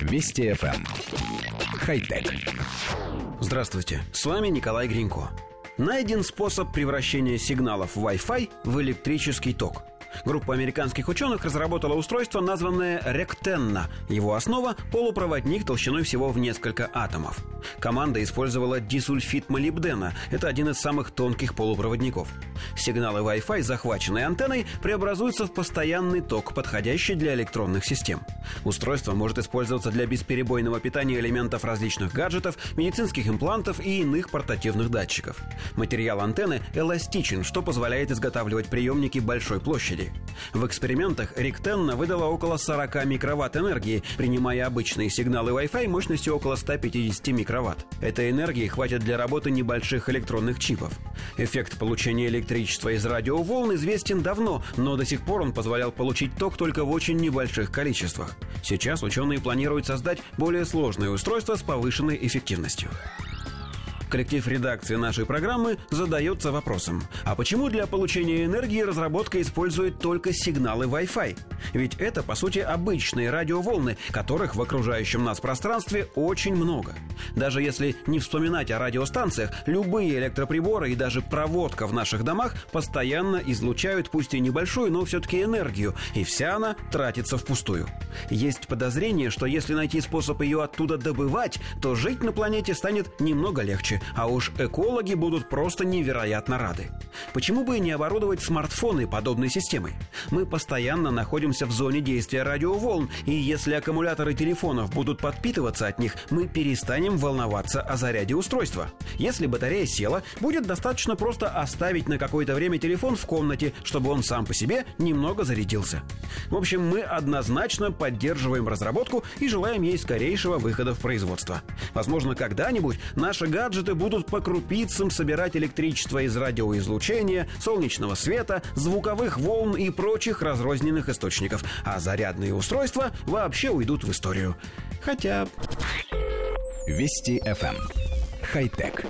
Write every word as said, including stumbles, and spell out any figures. Вести эф эм. Хай-тек. Здравствуйте, с вами Николай Гринько. Найден способ превращения сигналов Wi-Fi в электрический ток. Группа американских ученых разработала устройство, названное Rectenna. Его основа – полупроводник толщиной всего в несколько атомов. Команда использовала дисульфид молибдена. Это один из самых тонких полупроводников. Сигналы Wi-Fi, захваченные антенной, преобразуются в постоянный ток, подходящий для электронных систем. Устройство может использоваться для бесперебойного питания элементов различных гаджетов, медицинских имплантов и иных портативных датчиков. Материал антенны эластичен, что позволяет изготавливать приемники большой площади. В экспериментах Rectenna выдала около сорок микроватт энергии, принимая обычные сигналы Wi-Fi мощностью около ста пятидесяти микроватт. Этой энергии хватит для работы небольших электронных чипов. Эффект получения электричества из радиоволн известен давно, но до сих пор он позволял получить ток только в очень небольших количествах. Сейчас ученые планируют создать более сложное устройство с повышенной эффективностью. Коллектив редакции нашей программы задается вопросом: а почему для получения энергии разработка использует только сигналы Wi-Fi? Ведь это, по сути, обычные радиоволны, которых в окружающем нас пространстве очень много. Даже если не вспоминать о радиостанциях, любые электроприборы и даже проводка в наших домах постоянно излучают, пусть и небольшую, но все-таки энергию, и вся она тратится впустую. Есть подозрение, что если найти способ ее оттуда добывать, то жить на планете станет немного легче. А уж экологи будут просто невероятно рады. Почему бы и не оборудовать смартфоны подобной системой? Мы постоянно находимся в зоне действия радиоволн, и если аккумуляторы телефонов будут подпитываться от них, мы перестанем волноваться о заряде устройства. Если батарея села, будет достаточно просто оставить на какое-то время телефон в комнате, чтобы он сам по себе немного зарядился. В общем, мы однозначно поддерживаем разработку и желаем ей скорейшего выхода в производство. Возможно, когда-нибудь наши гаджеты будут по крупицам собирать электричество из радиоизлучения, солнечного света, звуковых волн и прочих разрозненных источников, а зарядные устройства вообще уйдут в историю. Хотя... Вести эф эм. Хай-тек.